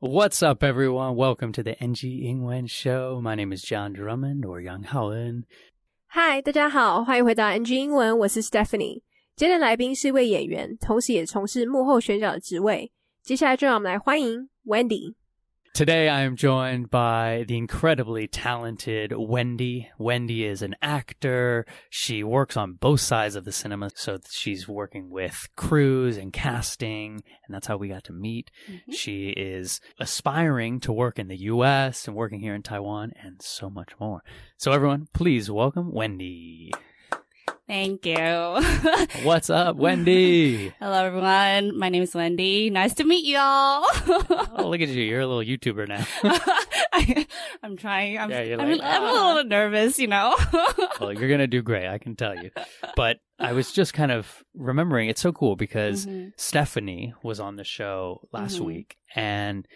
What's up, everyone? Welcome to the NG English show. My name is John Drummond, or Young Howlin. Hi, 大家好，欢迎回到 NG 英文，我是 Stephanie。今天的来宾是一位演员，同时也从事幕后选角的职位。接下来就让我们来欢迎 Wendy。Today I am joined by the incredibly talented Wendy. Wendy is an actor. She works on both sides of the cinema, so she's working with crews and casting, and that's how we got to meet. Mm-hmm. She is aspiring to work in the U.S. and working here in Taiwan and so much more. So everyone, please welcome Wendy. Thank you. What's up, Wendy? Hello, everyone. My name is Wendy. Nice to meet y'all. Oh, look at you. You're a little YouTuber now. I'm trying. I'm a little nervous, you know. Well, you're going to do great. I can tell you. But I was just kind of remembering. It's so cool because Stephanie was on the show last week, and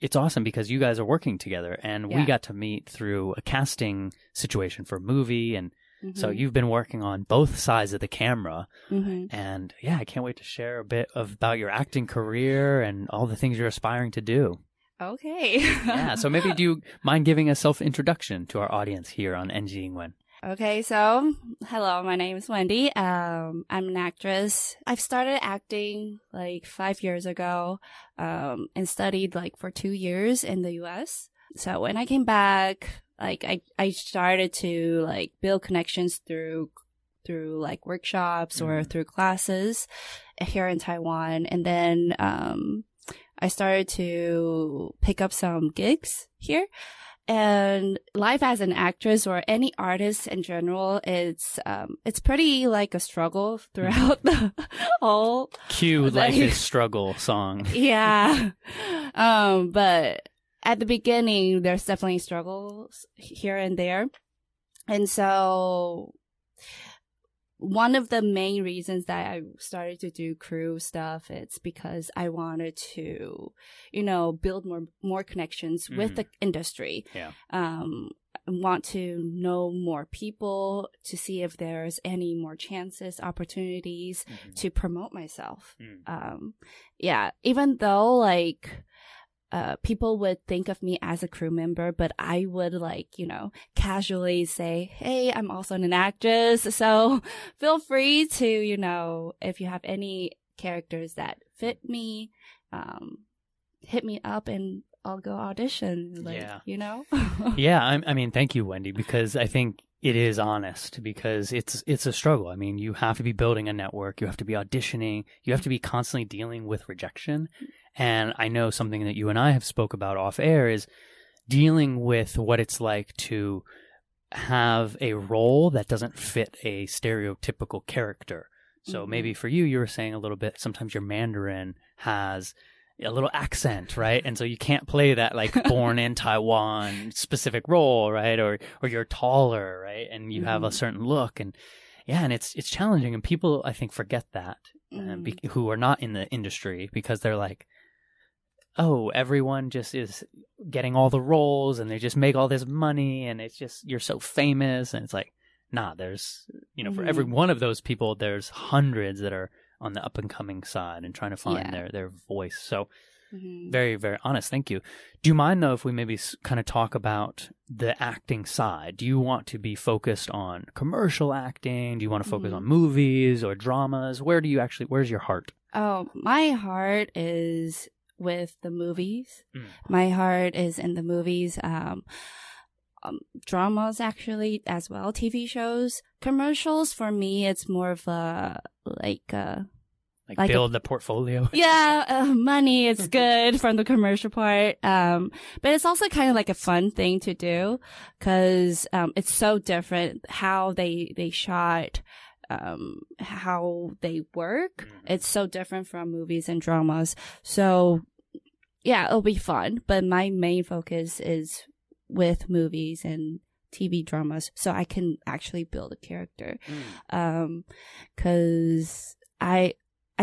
it's awesome because you guys are working together, and we got to meet through a casting situation for a movie, and so you've been working on both sides of the camera, and I can't wait to share a bit about your acting career and all the things you're aspiring to do. Okay. Yeah, so maybe do you mind giving a self-introduction to our audience here on NG Ingwen? Okay, so hello, my name is Wendy. I'm an actress. I've started acting like 5 years ago and studied like for 2 years in the U.S. So when I came back, like I started to like build connections through like workshops or through classes here in Taiwan, and then I started to pick up some gigs here. And life as an actress or any artist in general, it's pretty like a struggle throughout the whole. Cue life is struggle song. Yeah, but at the beginning, there's definitely struggles here and there. And so one of the main reasons that I started to do crew stuff, it's because I wanted to, you know, build more connections with the industry. Yeah. I want to know more people to see if there's any more chances, opportunities to promote myself. Even though like people would think of me as a crew member, but I would like, you know, casually say, hey, I'm also an actress. So feel free to, you know, if you have any characters that fit me, hit me up and I'll go audition. Like, you know? Yeah. I mean, thank you, Wendy, because I think it is honest, because it's a struggle. I mean, you have to be building a network. You have to be auditioning. You have to be constantly dealing with rejection. And I know something that you and I have spoke about off air is dealing with what it's like to have a role that doesn't fit a stereotypical character. So maybe for you, you were saying a little bit, sometimes your Mandarin has a little accent, right? And so you can't play that like born in Taiwan specific role, right? Or you're taller, right? And you have a certain look, and and it's challenging. And people, I think, forget that who are not in the industry, because they're like, oh, everyone just is getting all the roles and they just make all this money and it's just, you're so famous. And it's like, nah, there's, you know, for every one of those people, there's hundreds that are on the up and coming side and trying to find their voice. So very, very honest. Thank you. Do you mind though, if we maybe kind of talk about the acting side? Do you want to be focused on commercial acting? Do you want to focus on movies or dramas? Where do you actually, where's your heart? Oh, my heart is with the movies. My heart is in the movies, dramas actually as well, TV shows, commercials. For me, it's more of a like build the portfolio. Yeah, money is good from the commercial part, but it's also kind of like a fun thing to do, because it's so different how they shot, how they work. It's so different from movies and dramas. So yeah, it'll be fun. But my main focus is with movies and TV dramas, so I can actually build a character. Because I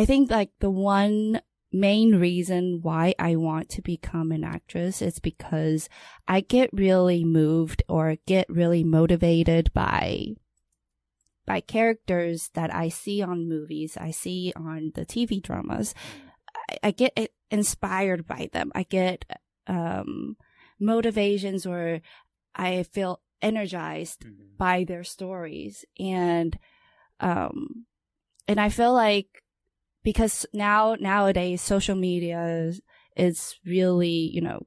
think like the one main reason why I want to become an actress is because I get really moved or get really motivated by characters that I see on movies, I see on the TV dramas. I get inspired by them. I get motivations, or I feel energized mm-hmm. by their stories. And I feel like because nowadays social media is really, you know,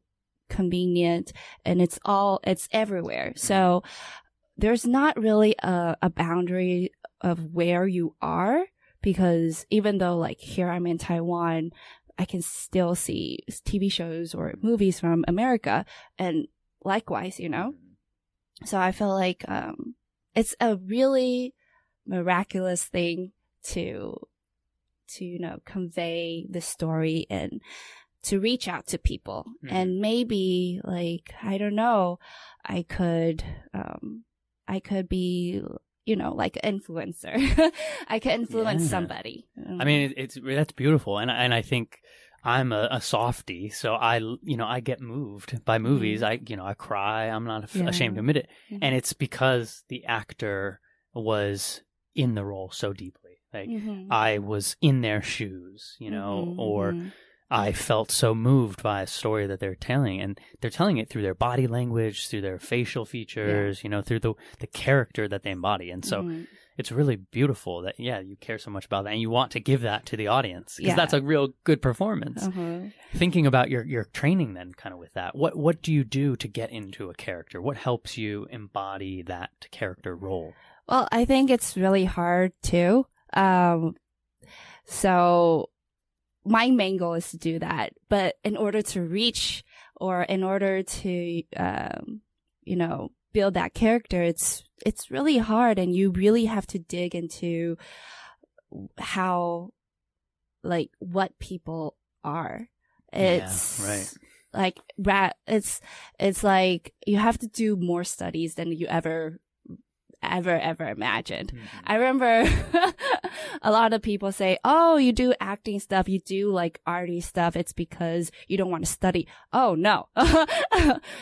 convenient, and it's everywhere. Mm-hmm. So there's not really a boundary of where you are, because even though like here I'm in Taiwan, I can still see TV shows or movies from America, and likewise, you know. So I feel like it's a really miraculous thing to you know, convey the story and to reach out to people. Mm-hmm. And maybe like, I don't know, I could be, you know, like an influencer. I could influence somebody. I mean, that's beautiful. And I think I'm a softie, so I get moved by movies. Mm-hmm. I cry. I'm not ashamed to admit it. Mm-hmm. And it's because the actor was in the role so deeply. Like mm-hmm. I was in their shoes, you know, mm-hmm. or mm-hmm. I felt so moved by a story that they're telling, and they're telling it through their body language, through their facial features, you know, through the character that they embody. And so mm-hmm. it's really beautiful that, you care so much about that, and you want to give that to the audience, because that's a real good performance. Uh-huh. Thinking about your training then kind of with that, what do you do to get into a character? What helps you embody that character role? Well, I think it's really hard too. So my main goal is to do that, but in order to reach, or in order to, you know, build that character, it's really hard, and you really have to dig into how, like, what people are. It's right. Like, it's like you have to do more studies than you ever imagined. Mm-hmm. I remember a lot of people say, oh, you do acting stuff, you do like arty stuff, it's because you don't want to study. Oh no.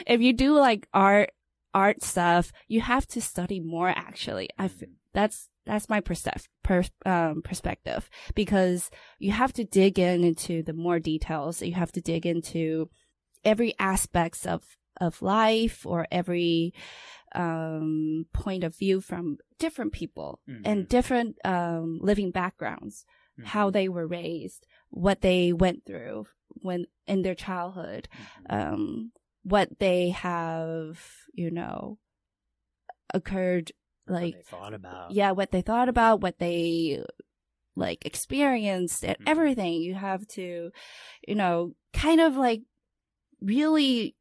If you do like art stuff, you have to study more, actually. That's my perspective, because you have to dig into the more details. You have to dig into every aspects of life, or every point of view from different people mm-hmm. and different living backgrounds, mm-hmm. how they were raised, what they went through when in their childhood, mm-hmm. What they have, you know, occurred, like what they thought about. Yeah, what they thought about, what they like experienced, and mm-hmm. everything. You have to, you know, kind of like really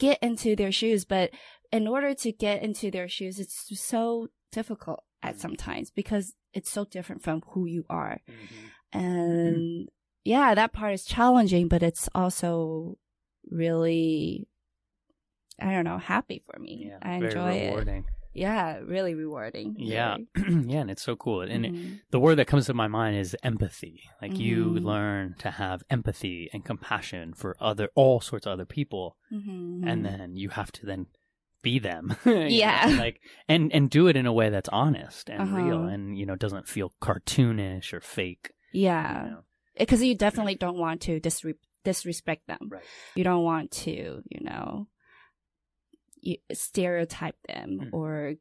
get into their shoes, but in order to get into their shoes, it's so difficult at mm-hmm. sometimes, because it's so different from who you are. Mm-hmm. And mm-hmm. That part is challenging, but it's also really, I don't know, happy for me. Yeah, I enjoy it. Very rewarding. Yeah, really rewarding. Yeah. Really. Yeah, and it's so cool. And mm-hmm. The word that comes to my mind is empathy. Like mm-hmm. you learn to have empathy and compassion for all sorts of other people. Mm-hmm. And then you have to then be them. And do it in a way that's honest and real, and, you know, doesn't feel cartoonish or fake. Yeah. Because you definitely don't want to disrespect them. Right. You don't want to, you know, stereotype them mm-hmm.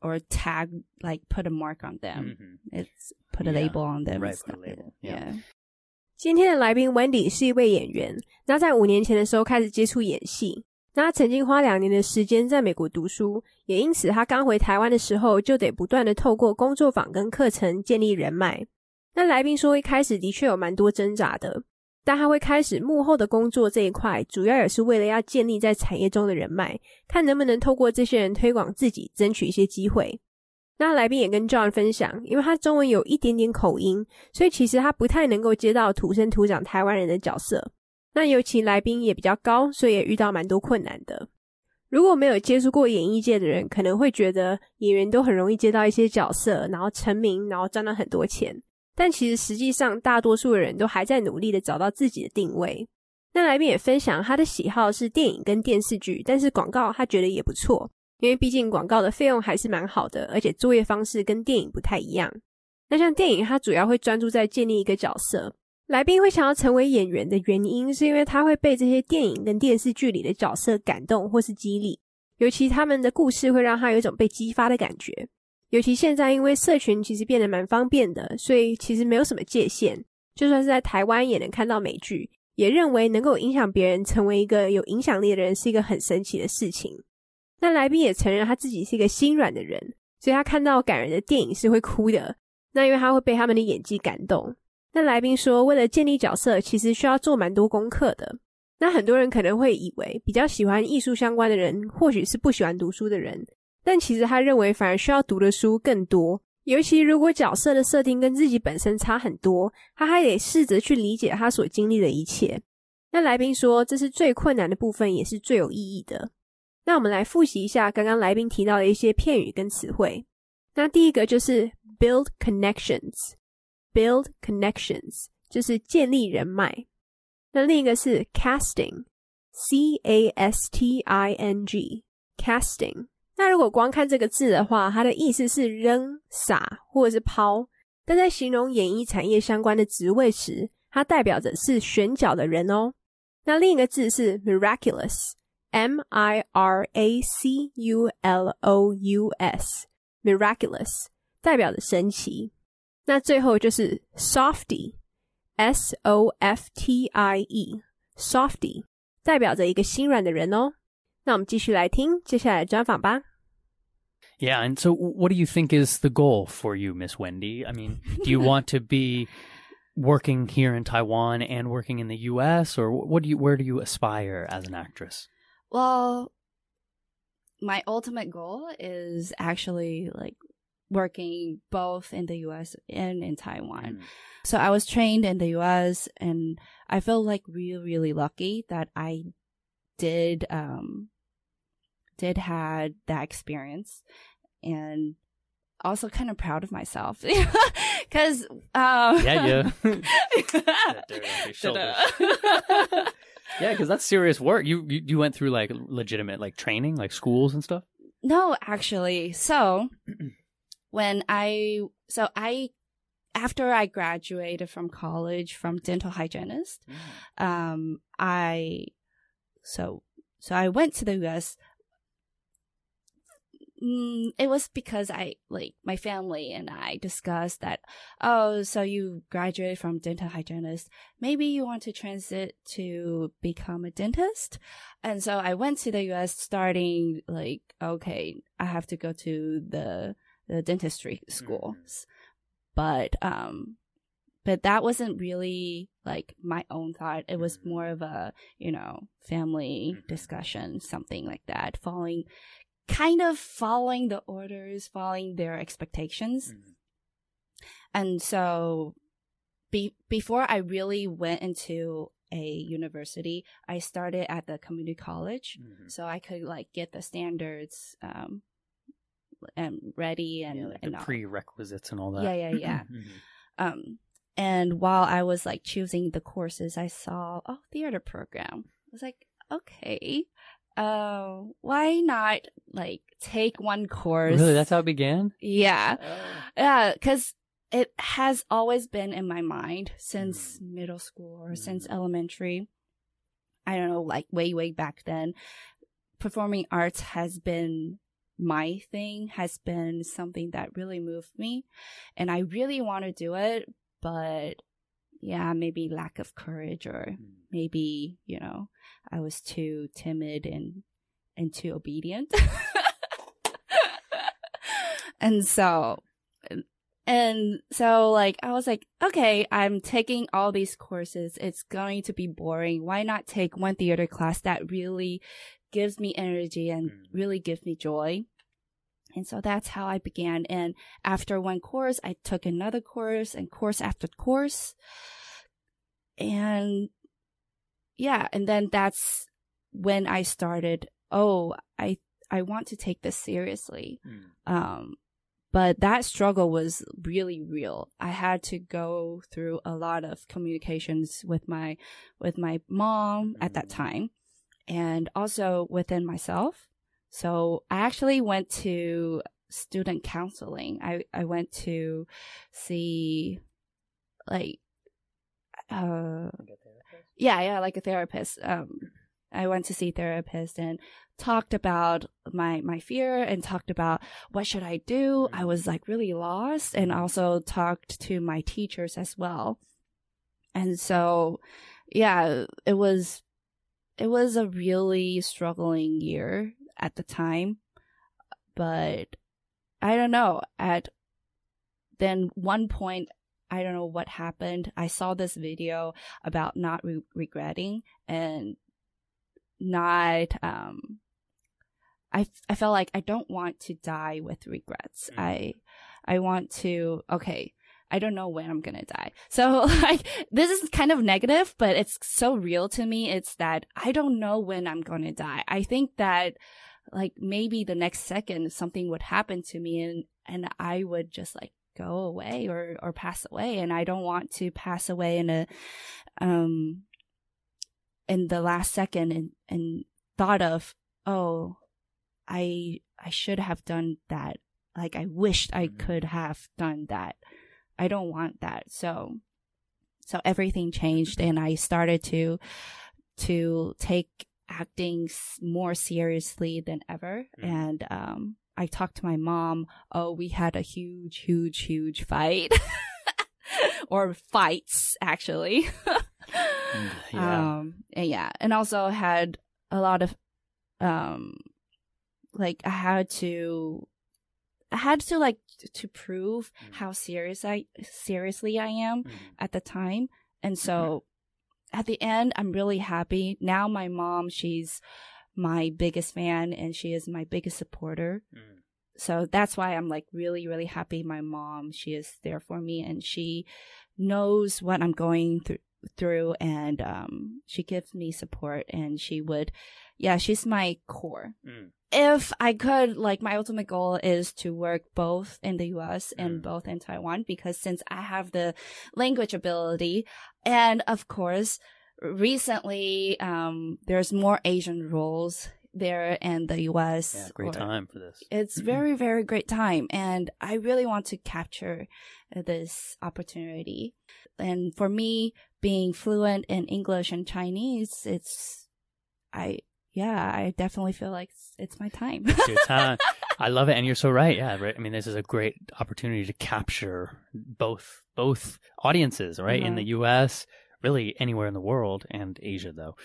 or tag, like put a mark on them. Mm-hmm. It's put a label on them. Right, put a label. Yeah. 今天的来宾 Wendy 是一位演员，那在5年前的时候开始接触演戏。那他曾经花2年的时间在美国读书，也因此他刚回台湾的时候就得不断的透过工作坊跟课程建立人脉。那来宾说一开始的确有蛮多挣扎的，但他会开始幕后的工作这一块，主要也是为了要建立在产业中的人脉，看能不能透过这些人推广自己，争取一些机会。那来宾也跟 John 分享，因为他中文有一点点口音，所以其实他不太能够接到土生土长台湾人的角色。那尤其来宾也比较高，所以也遇到蛮多困难的。如果没有接触过演艺界的人，可能会觉得演员都很容易接到一些角色，然后成名，然后赚到很多钱。但其实实际上大多数的人都还在努力的找到自己的定位。那来宾也分享他的喜好是电影跟电视剧，但是广告他觉得也不错，因为毕竟广告的费用还是蛮好的，而且作业方式跟电影不太一样。那像电影他主要会专注在建立一个角色，来宾会想要成为演员的原因是因为他会被这些电影跟电视剧里的角色感动或是激励，尤其他们的故事会让他有一种被激发的感觉。尤其现在因为社群其实变得蛮方便的，所以其实没有什么界限，就算是在台湾也能看到美剧，也认为能够影响别人成为一个有影响力的人是一个很神奇的事情。那来宾也承认他自己是一个心软的人，所以他看到感人的电影是会哭的，那因为他会被他们的演技感动。那来宾说为了建立角色其实需要做蛮多功课的，那很多人可能会以为比较喜欢艺术相关的人或许是不喜欢读书的人，但其实他认为反而需要读的书更多，尤其如果角色的设定跟自己本身差很多，他还得试着去理解他所经历的一切。那来宾说这是最困难的部分，也是最有意义的。那我们来复习一下刚刚来宾提到的一些片语跟词汇。那第一个就是 build connections，build connections 就是建立人脉。那另一个是 casting， casting， casting。 那如果光看这个字的话，它的意思是扔、撒或者是抛，但在形容演艺产业相关的职位时，它代表着是选角的人哦。那另一个字是 miraculous， miraculous， miraculous 代表着神奇。那最后就是 softie， softie， softie 代表着一个心软的人哦。那我们继续来听接下来的专访吧。Yeah, and so what do you think is the goal for you, Miss Wendy? I mean, do you want to be working here in Taiwan and working in the US, or where do you aspire as an actress? Well, my ultimate goal is actually like working both in the U.S. and in Taiwan. So I was trained in the U.S. and I feel like really lucky that I did had that experience, and also kind of proud of myself because yeah, because that's serious work. You went through like legitimate like training, like schools and stuff? No, actually. So after I graduated from college from dental hygienist, I went to the U.S. It was because my family and I discussed that, oh, so you graduated from dental hygienist, maybe you want to transit to become a dentist. And so I went to the U.S. starting okay, I have to go to the dentistry schools, but that wasn't really like my own thought. It was more of a family discussion, something like that, following the orders, following their expectations. And so before I really went into a university, I started at the community college, so I could get the standards and ready and, and the prerequisites and all that. Yeah. And while I was choosing the courses, I saw theater program. I was like, okay, why not take one course? Really, that's how it began? Yeah, because it has always been in my mind since middle school or since elementary. I don't know, way back then, performing arts has been my thing, has been something that really moved me, and I really want to do it, but yeah, maybe lack of courage, or maybe I was too timid and too obedient. and so I was like, okay, I'm taking all these courses, it's going to be boring, why not take one theater class that really gives me energy and really gives me joy. And so that's how I began. And after one course, I took another course and course after course. And yeah, and then that's when I started, I want to take this seriously. But that struggle was really real. I had to go through a lot of communications with my mom at that time, and also within myself. So I actually went to student counseling. I went to see Like a therapist? Yeah, like a therapist. I went to see a therapist and talked about my fear and talked about what should I do. I was like really lost, and also talked to my teachers as well. And so, yeah, it was a really struggling year at the time. But I don't know, at then one point, I don't know what happened. I saw this video about not regretting and not, I felt like I don't want to die with regrets. Mm-hmm. I want to, okay, I don't know when I'm going to die. So like, this is kind of negative, but it's so real to me. It's that I don't know when I'm going to die. I think that like maybe the next second something would happen to me and I would just like go away or pass away. And I don't want to pass away in the last second and thought of, oh, I should have done that. Like I wished I could have done that. I don't want that. So everything changed, and I started to take acting more seriously than ever. Mm-hmm. And I talked to my mom. Oh, we had a huge fight, or fights actually. Yeah. And also had a lot of like I had to like to prove how seriously I am at the time. And so at the end, I'm really happy. Now my mom, she's my biggest fan and she is my biggest supporter. So that's why I'm like really, really happy. My mom, she is there for me and she knows what I'm going through and she gives me support and she would, yeah, she's my core. If I could, like my ultimate goal is to work both in the US and both in Taiwan, because since I have the language ability, and of course recently there's more Asian roles there in the US. Yeah, great time for this. It's very, very great time, and I really want to capture this opportunity. And for me, being fluent in English and Chinese, I definitely feel like it's my time. It's your time. I love it. And you're so right. Yeah. Right. I mean, this is a great opportunity to capture both audiences, right? Mm-hmm. In the US, really anywhere in the world, and Asia, though.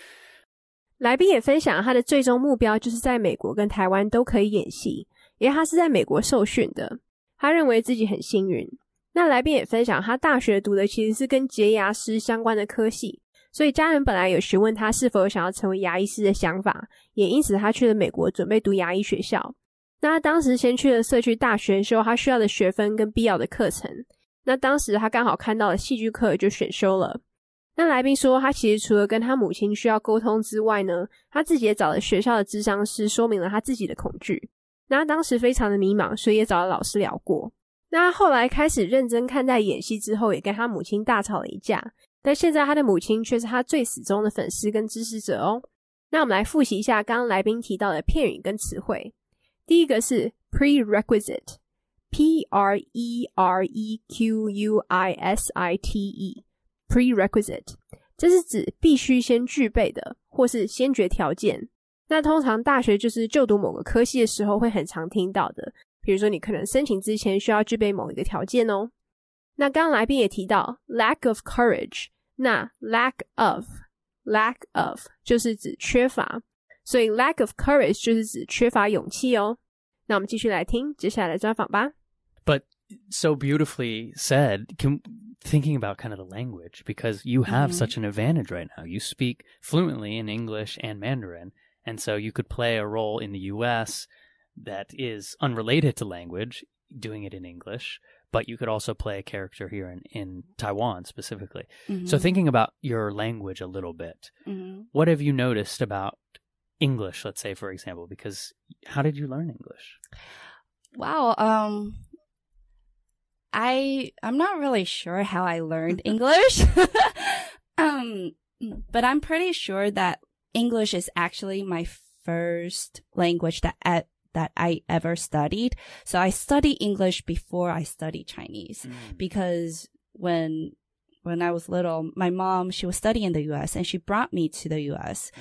来宾也分享他的最终目标就是在美国跟台湾都可以演戏，因为他是在美国受训的，他认为自己很幸运。那来宾也分享他大学读的其实是跟洁牙师相关的科系，所以家人本来有询问他是否有想要成为牙医师的想法，也因此他去了美国准备读牙医学校。那他当时先去了社区大学修他需要的学分跟必要的课程，那当时他刚好看到了戏剧课就选修了。那来宾说他其实除了跟他母亲需要沟通之外呢，他自己也找了学校的谘商师说明了他自己的恐惧。那他当时非常的迷茫，所以也找了老师聊过。那他后来开始认真看待演戏之后，也跟他母亲大吵了一架，但现在他的母亲却是他最死忠的粉丝跟支持者哦。那我们来复习一下刚刚来宾提到的片语跟词汇。第一个是 prerequisite， P-R-E-R-E-Q-U-I-S-I-T-E， prerequisite， 这是指必须先具备的或是先决条件。那通常大学就是就读某个科系的时候会很常听到的，比如说你可能申请之前需要具备某一个条件哦。那刚刚来宾也提到 lack of courage， 那 lack of 就是指缺乏，所以 lack of courage 就是指缺乏勇气哦。那我们继续来听接下来的专访吧。But so beautifully said, thinking about kind of the language, because you have such an advantage right now. You speak fluently in English and Mandarin, and so you could play a role in the US that is unrelated to language, doing it in English, but you could also play a character here in Taiwan specifically. Mm-hmm. So thinking about your language a little bit, what have you noticed about English, let's say, for example, because how did you learn English? Wow. I'm not really sure how I learned English, but I'm pretty sure that English is actually my first language that I ever studied. So I studied English before I studied Chinese because when when I was little, my mom, she was studying in the U.S. and she brought me to the U.S.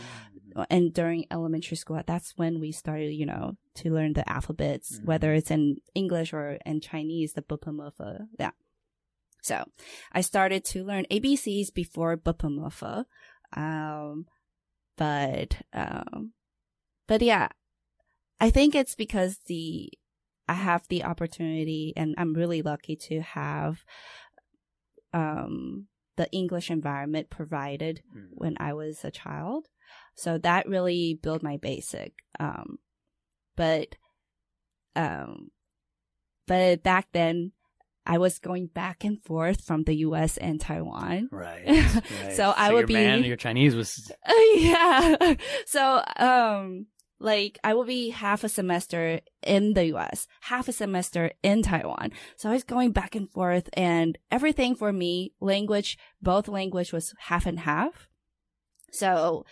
And during elementary school, that's when we started, you know, to learn the alphabets, whether it's in English or in Chinese, the Bupumufa. Yeah. So I started to learn ABCs before Bupumufa. But yeah, I think it's because I have the opportunity and I'm really lucky to have, the English environment provided when I was a child. So that really built my basic. But back then I was going back and forth from the U.S. and Taiwan. Right. So I would your Chinese was. Yeah. So, like I will be half a semester in the U.S., half a semester in Taiwan. So I was going back and forth, and everything for me, language, both language was half and half. So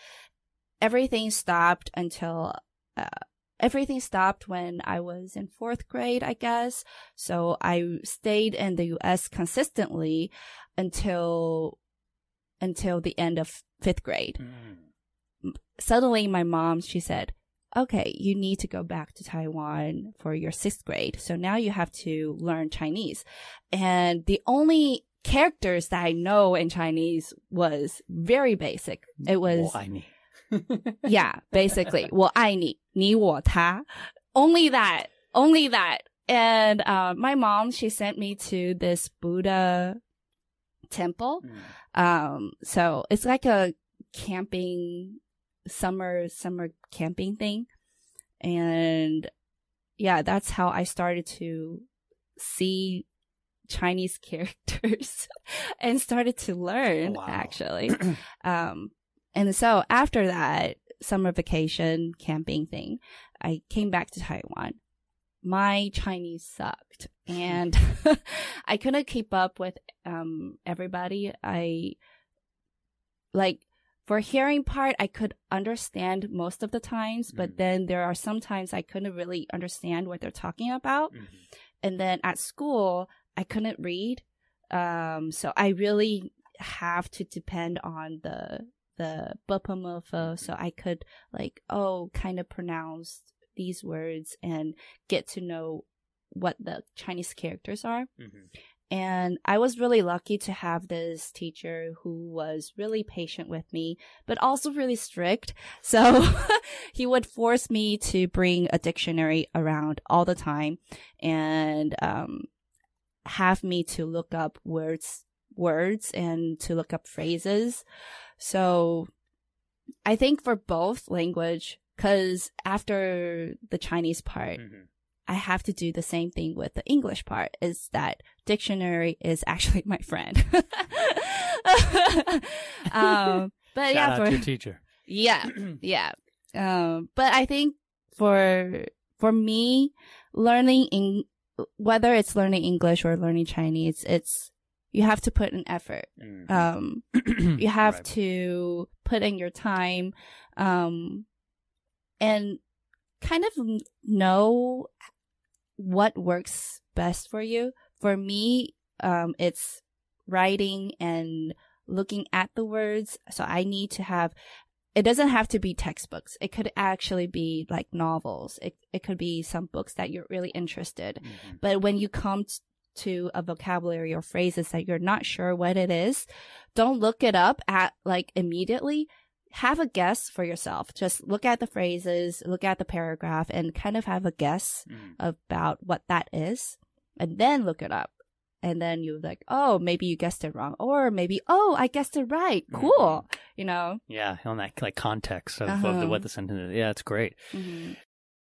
everything stopped when I was in fourth grade, I guess. So I stayed in the U.S. consistently until the end of fifth grade. Suddenly my mom, she said, okay, you need to go back to Taiwan for your sixth grade. So now you have to learn Chinese. And the only characters that I know in Chinese was very basic. It was, yeah, basically, 我爱你, 你我他, only that. And, my mom, she sent me to this Buddha temple. So it's like a camping, summer camping thing. And yeah, that's how I started to see Chinese characters and started to learn actually. And so after that summer vacation camping thing, I came back to Taiwan. My Chinese sucked and I couldn't keep up with everybody. For hearing part, I could understand most of the times, but then there are some times I couldn't really understand what they're talking about. And then at school, I couldn't read. So I really have to depend on the Bupumufa, so I could kind of pronounce these words and get to know what the Chinese characters are. And I was really lucky to have this teacher who was really patient with me, but also really strict. So he would force me to bring a dictionary around all the time and have me to look up words and to look up phrases. So I think for both language, because after the Chinese part, I have to do the same thing with the English part, is that dictionary is actually my friend. But shout out to your teacher. Yeah. But I think for me, whether it's learning English or learning Chinese, you have to put in effort. You have to put in your time, and kind of know what works best for you. For me, it's writing and looking at the words. So I need to have, it doesn't have to be textbooks. It could actually be like novels. It could be some books that you're really interested. But when you come to a vocabulary or phrases that you're not sure what it is, don't look it up at immediately. Have a guess for yourself. Just look at the phrases, look at the paragraph, and kind of have a guess about what that is, and then look it up. And then you're like, oh, maybe you guessed it wrong, or maybe, oh, I guessed it right. Cool. You know? Yeah, on that context of what the sentence is. Yeah, it's great.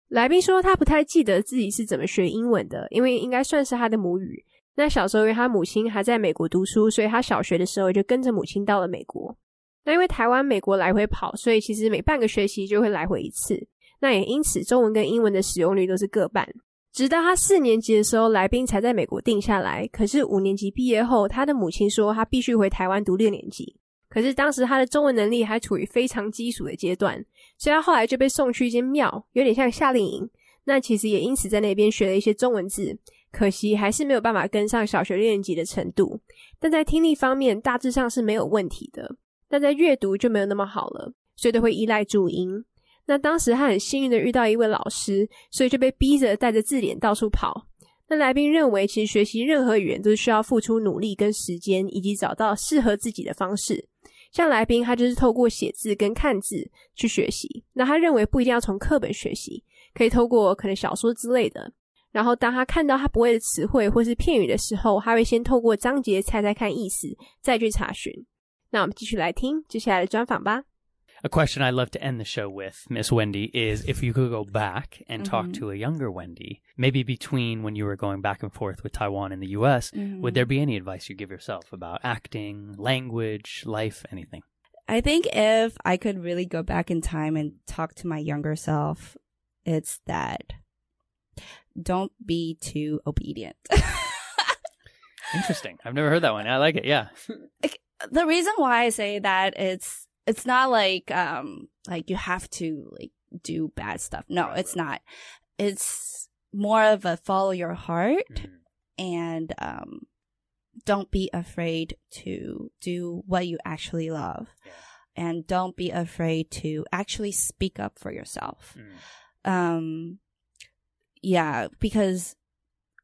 来宾说他不太记得自己是怎么学英文的，因为应该算是他的母语。那小时候因为他母亲还在美国读书，所以他小学的时候就跟着母亲到了美国。那因为台湾美国来回跑，所以其实每半个学期就会来回一次，那也因此中文跟英文的使用率都是各半。直到他4年级的时候，来宾才在美国定下来，可是5年级毕业后，他的母亲说他必须回台湾读6年级，可是当时他的中文能力还处于非常基础的阶段，所以他后来就被送去一间庙，有点像夏令营，那其实也因此在那边学了一些中文字，可惜还是没有办法跟上小学六年级的程度，但在听力方面大致上是没有问题的，但在阅读就没有那么好了，所以都会依赖注音。那当时他很幸运的遇到一位老师，所以就被逼着带着字典到处跑。那来宾认为其实学习任何语言都是需要付出努力跟时间，以及找到适合自己的方式。像来宾他就是透过写字跟看字去学习，那他认为不一定要从课本学习，可以透过可能小说之类的。然后当他看到他不会的词汇或是片语的时候，他会先透过章节猜猜看意思，再去查询。那我们继续来听接下来的专访吧。A question I'd love to end the show with, Miss Wendy, is if you could go back and talk to a younger Wendy, maybe between when you were going back and forth with Taiwan and the U.S., would there be any advice you give yourself about acting, language, life, anything? I think if I could really go back in time and talk to my younger self, it's that don't be too obedient. Interesting. I've never heard that one. I like it. Yeah. The reason why I say that it's not like like you have to like do bad stuff. No, it's not. It's more of a follow your heart and don't be afraid to do what you actually love, and don't be afraid to actually speak up for yourself. Yeah, because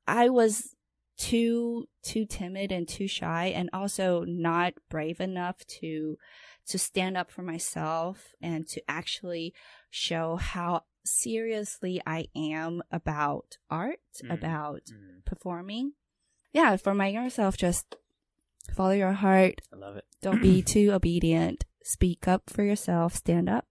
I was too timid and too shy, and also not brave enough to stand up for myself and to actually show how seriously I am about art, about performing. Yeah, for my younger self, just follow your heart. I love it. Don't be too obedient. Speak up for yourself, stand up,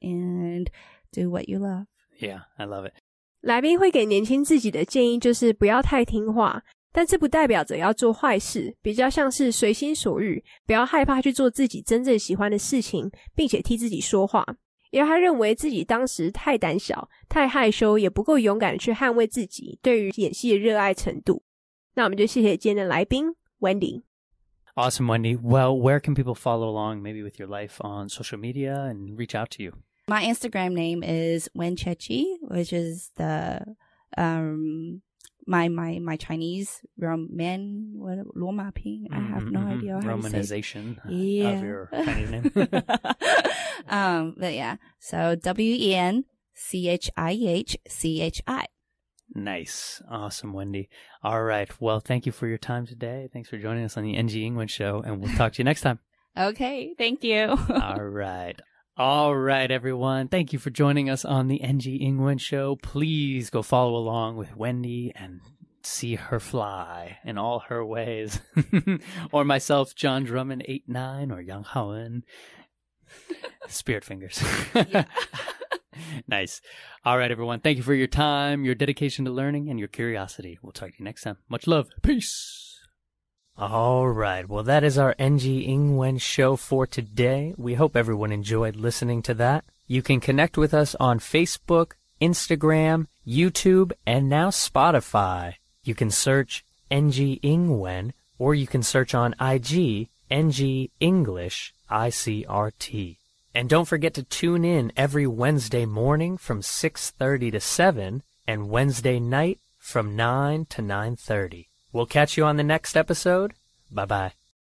and do what you love. Yeah, I love it. 来宾会给年轻自己的建议就是不要太听话，但这不代表着要做坏事，比较像是随心所欲，不要害怕去做自己真正喜欢的事情，并且替自己说话。因为他认为自己当时太胆小、太害羞，也不够勇敢去捍卫自己对于演戏的热爱程度。那我们就谢谢今天的来宾 Wendy。Awesome, Wendy. Well, where can people follow along maybe with your life on social media and reach out to you? My Instagram name is Wenchihchi, which is the my Chinese Roman Roma Ping. I have no idea how Romanization to say it. Yeah. Of your Chinese name. But yeah, so Wenchihchi. Nice. Awesome, Wendy. All right. Well, thank you for your time today. Thanks for joining us on the NG English show, and we'll talk to you next time. Okay. Thank you. All right. All right, everyone. Thank you for joining us on the NG Ingwen Show. Please go follow along with Wendy and see her fly in all her ways. Or myself, John Drummond 89, or Young Howlin. Spirit fingers. Nice. All right, everyone. Thank you for your time, your dedication to learning, and your curiosity. We'll talk to you next time. Much love. Peace. All right. Well, that is our NG Ingwen show for today. We hope everyone enjoyed listening to that. You can connect with us on Facebook, Instagram, YouTube, and now Spotify. You can search NG Ingwen, or you can search on IG, NG English, ICRT. And don't forget to tune in every Wednesday morning from 6:30 to 7, and Wednesday night from 9 to 9:30. We'll catch you on the next episode. Bye-bye.